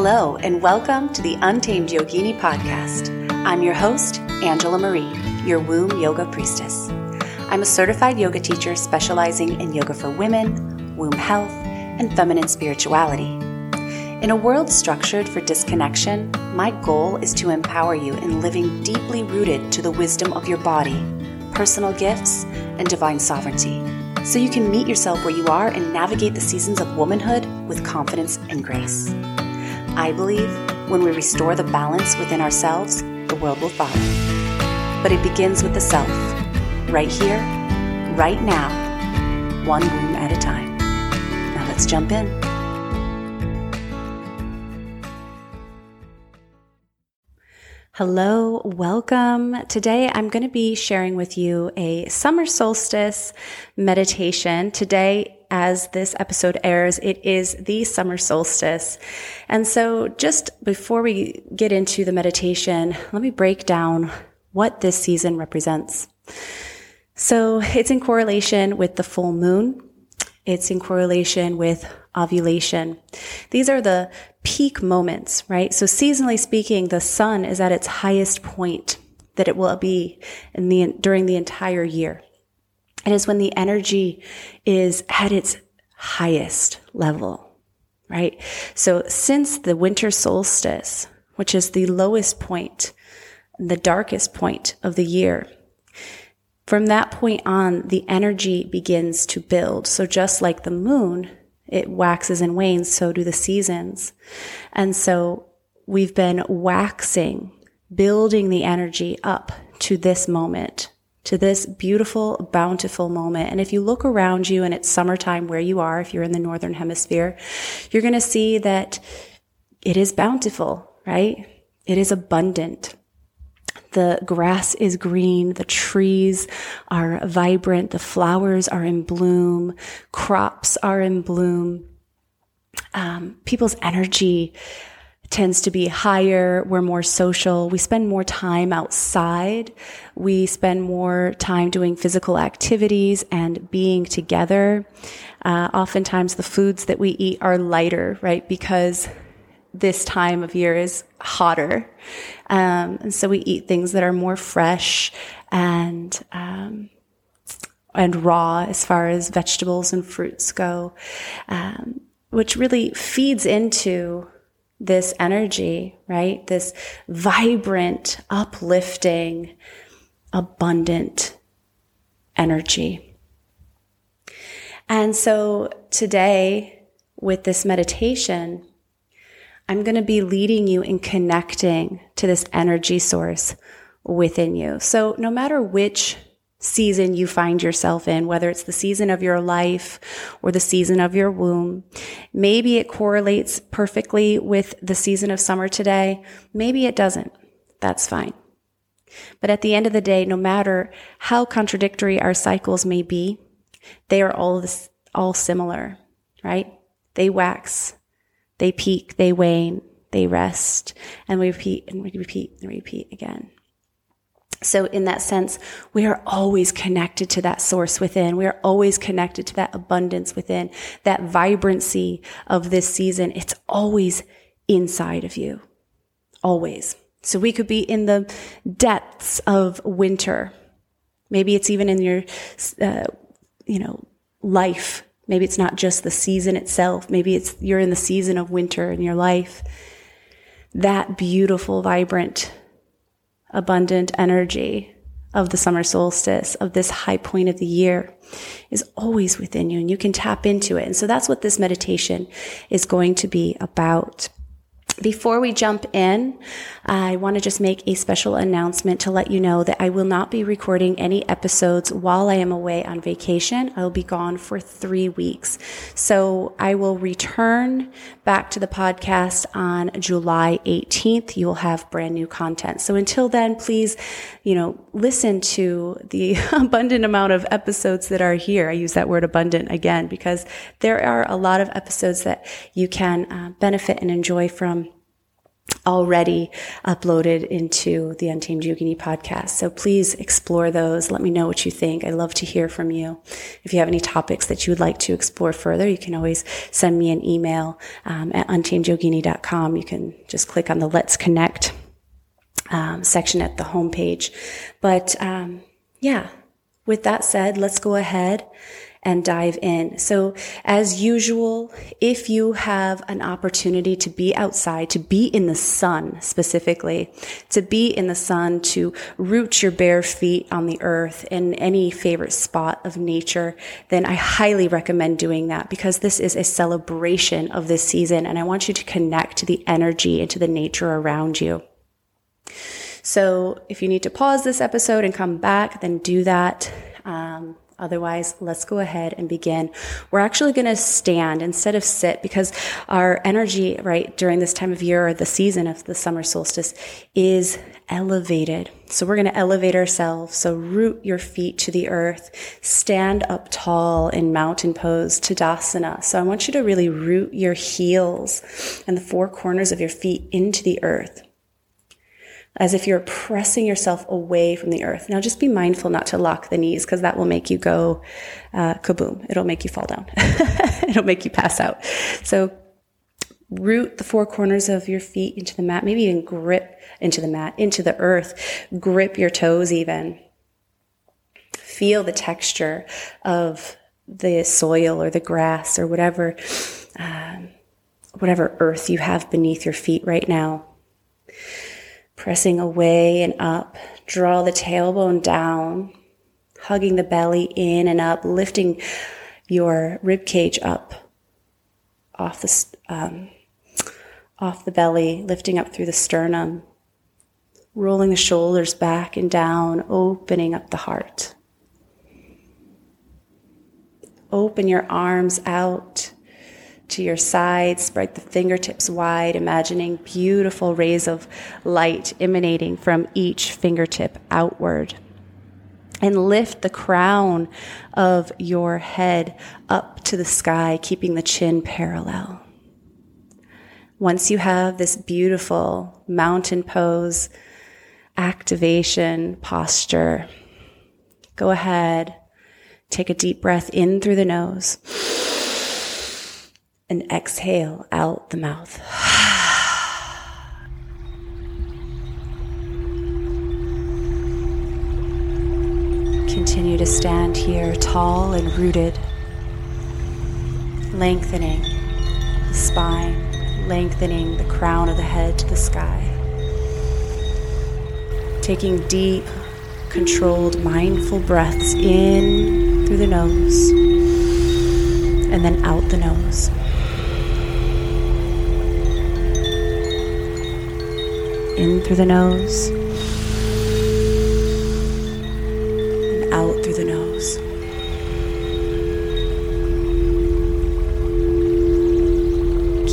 Hello and welcome to the Untamed Yogini Podcast. I'm your host, Angela Marie, your womb yoga priestess. I'm a certified yoga teacher specializing in yoga for women, womb health, and feminine spirituality. In a world structured for disconnection, my goal is to empower you in living deeply rooted to the wisdom of your body, personal gifts, and divine sovereignty, so you can meet yourself where you are and navigate the seasons of womanhood with confidence and grace. I believe when we restore the balance within ourselves, the world will follow. But it begins with the self, right here, right now, one womb at a time. Now let's jump in. Hello, welcome. Today I'm going to be sharing with you a summer solstice meditation. Today, as this episode airs, it is the summer solstice. And so just before we get into the meditation, let me break down what this season represents. So it's in correlation with the full moon. It's in correlation with ovulation. These are the peak moments, right? So seasonally speaking, the sun is at its highest point that it will be during the entire year. It is when the energy is at its highest level, right? So since the winter solstice, which is the lowest point, the darkest point of the year, from that point on, the energy begins to build. So just like the moon, it waxes and wanes, so do the seasons. And so we've been waxing, building the energy up to this moment, to this beautiful, bountiful moment. And if you look around you and it's summertime where you are, if you're in the Northern Hemisphere, you're going to see that it is bountiful, right? It is abundant. The grass is green, the trees are vibrant, the flowers are in bloom, crops are in bloom. People's energy tends to be higher, we're more social, we spend more time outside, we spend more time doing physical activities and being together. Oftentimes the foods that we eat are lighter, right? Because this time of year is hotter. And so we eat things that are more fresh and raw as far as vegetables and fruits go, which really feeds into this energy, right? This vibrant, uplifting, abundant energy. And so today with this meditation, I'm going to be leading you in connecting to this energy source within you. So no matter which season you find yourself in, whether it's the season of your life or the season of your womb, maybe it correlates perfectly with the season of summer today. Maybe it doesn't. That's fine. But at the end of the day, no matter how contradictory our cycles may be, they are all similar, right? They wax. They peak, they wane, they rest, and we repeat and repeat and repeat again. So in that sense, we are always connected to that source within. We are always connected to that abundance within, that vibrancy of this season. It's always inside of you, always. So we could be in the depths of winter. Maybe it's even in your, life. Maybe it's not just the season itself. Maybe it's you're in the season of winter in your life. That beautiful, vibrant, abundant energy of the summer solstice, of this high point of the year, is always within you and you can tap into it. And so that's what this meditation is going to be about. Before we jump in, I want to just make a special announcement to let you know that I will not be recording any episodes while I am away on vacation. I'll be gone for 3 weeks. So I will return back to the podcast on July 18th. You will have brand new content. So until then, please, listen to the abundant amount of episodes that are here. I use that word abundant again, because there are a lot of episodes that you can benefit and enjoy from already uploaded into the Untamed Yogini podcast. So please explore those. Let me know what you think. I love to hear from you. If you have any topics that you would like to explore further, you can always send me an email at untamedyogini.com. You can just click on the Let's Connect section at the homepage. But yeah, with that said, let's go ahead and dive in. So as usual, if you have an opportunity to be outside, to be in the sun specifically, to be in the sun, to root your bare feet on the earth in any favorite spot of nature, then I highly recommend doing that, because this is a celebration of this season and I want you to connect to the energy and to the nature around you. So if you need to pause this episode and come back, then do that. Otherwise, let's go ahead and begin. We're actually going to stand instead of sit, because our energy right during this time of year, or the season of the summer solstice, is elevated. So we're going to elevate ourselves. So root your feet to the earth, stand up tall in mountain pose, tadasana. So I want you to really root your heels and the four corners of your feet into the earth, as if you're pressing yourself away from the earth. Now just be mindful not to lock the knees, because that will make you go kaboom. It'll make you fall down. It'll make you pass out. So root the four corners of your feet into the mat, maybe even grip into the mat, into the earth, grip your toes even. Feel the texture of the soil or the grass or whatever earth you have beneath your feet right now. Pressing away and up, draw the tailbone down, hugging the belly in and up, lifting your rib cage up off the belly, lifting up through the sternum, rolling the shoulders back and down, opening up the heart. Open your arms out to your sides, spread the fingertips wide, imagining beautiful rays of light emanating from each fingertip outward. And lift the crown of your head up to the sky, keeping the chin parallel. Once you have this beautiful mountain pose, activation, posture, go ahead, take a deep breath in through the nose, and exhale out the mouth. Continue to stand here tall and rooted, lengthening the spine, lengthening the crown of the head to the sky. Taking deep, controlled, mindful breaths in through the nose and then out the nose. In through the nose and out through the nose.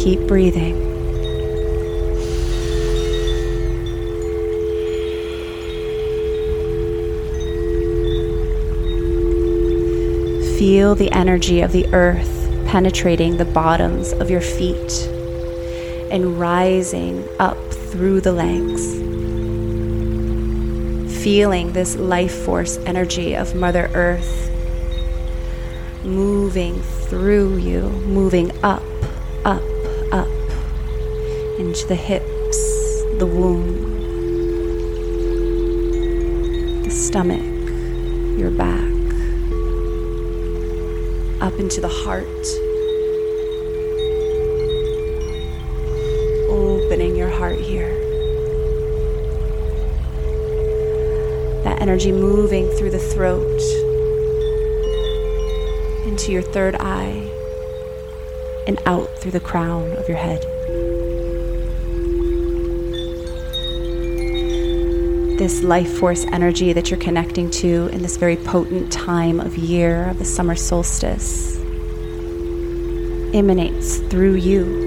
Keep breathing. Feel the energy of the earth penetrating the bottoms of your feet and rising up through the legs, feeling this life force energy of Mother Earth moving through you, moving up, up, up, into the hips, the womb, the stomach, your back, up into the heart, opening your heart here. That energy moving through the throat, into your third eye, and out through the crown of your head. This life force energy that you're connecting to in this very potent time of year of the summer solstice emanates through you.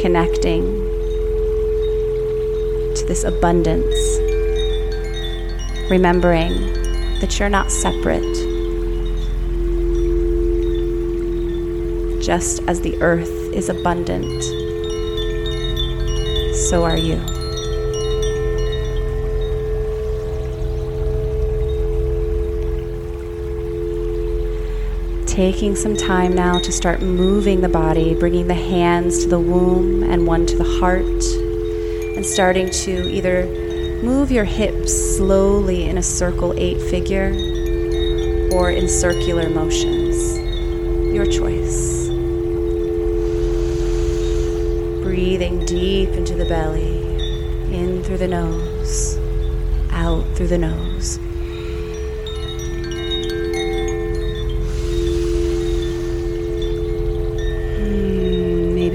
Connecting to this abundance, remembering that you're not separate, Just as the earth is abundant, so are you. Taking some time now to start moving the body, bringing the hands to the womb and one to the heart, and starting to either move your hips slowly in a circle 8 figure or in circular motions, your choice. Breathing deep into the belly, in through the nose, out through the nose.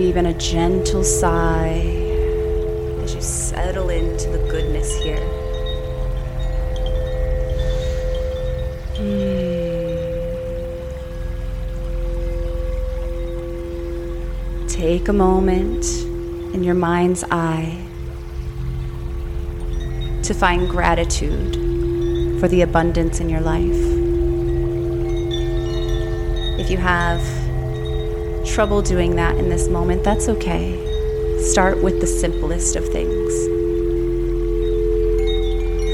Even a gentle sigh as you settle into the goodness here. Take a moment in your mind's eye to find gratitude for the abundance in your life. If you have trouble doing that in this moment, that's okay. Start with the simplest of things.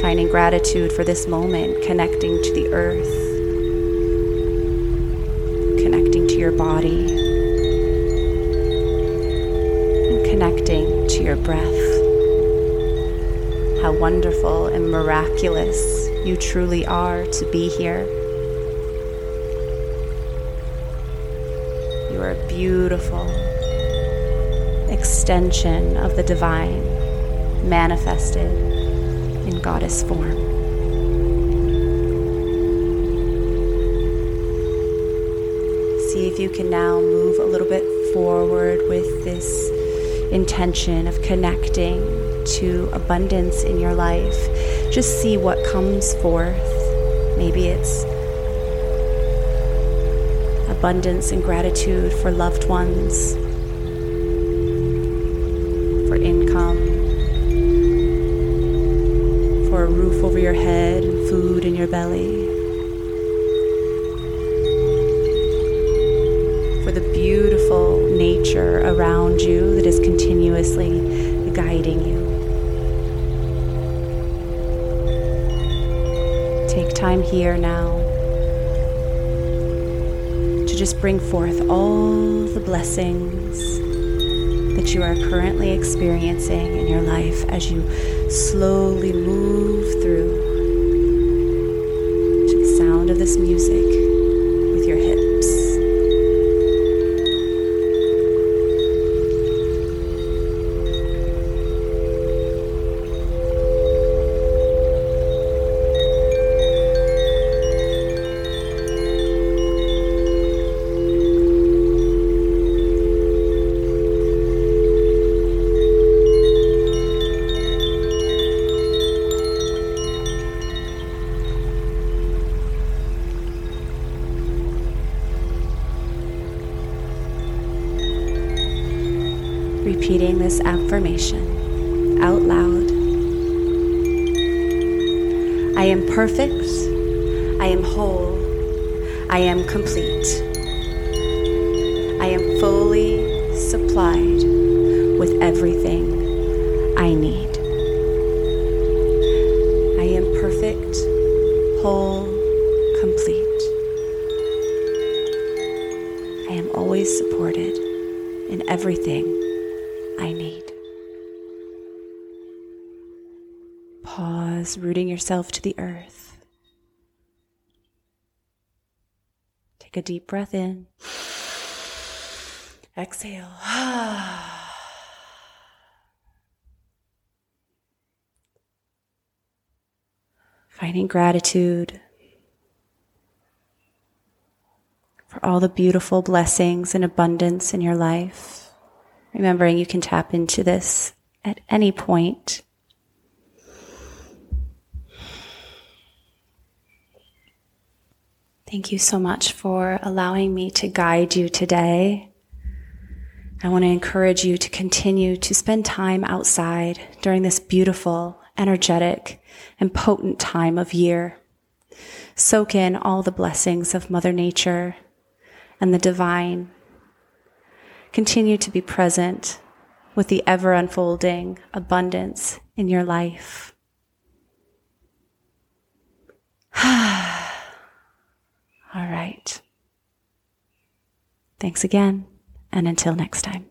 Finding gratitude for this moment, connecting to the earth, connecting to your body, and connecting to your breath. How wonderful and miraculous you truly are to be here. You are a beautiful extension of the divine, manifested in goddess form. See if you can now move a little bit forward with this intention of connecting to abundance in your life. Just see what comes forth. Maybe it's abundance and gratitude for loved ones, for income, for a roof over your head and food in your belly, for the beautiful nature around you that is continuously guiding you. Take time here now. Just bring forth all the blessings that you are currently experiencing in your life as you slowly move through to the sound of this music with your hips. Repeating this affirmation out loud. I am perfect. I am whole. I am complete. I am fully supplied with everything I need. I am perfect, whole, complete. I am always supported in everything I need. Pause, rooting yourself to the earth. Take a deep breath in. Exhale. Finding gratitude for all the beautiful blessings and abundance in your life. Remembering you can tap into this at any point. Thank you so much for allowing me to guide you today. I want to encourage you to continue to spend time outside during this beautiful, energetic, and potent time of year. Soak in all the blessings of Mother Nature and the divine Continue to be present with the ever unfolding abundance in your life. All right. Thanks again, and until next time.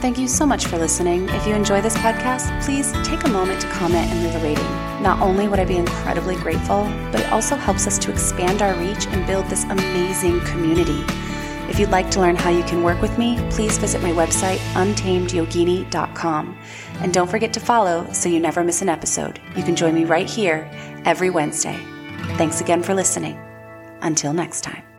Thank you so much for listening. If you enjoy this podcast, please take a moment to comment and leave a rating. Not only would I be incredibly grateful, but it also helps us to expand our reach and build this amazing community. If you'd like to learn how you can work with me, please visit my website, untamedyogini.com. And don't forget to follow so you never miss an episode. You can join me right here every Wednesday. Thanks again for listening. Until next time.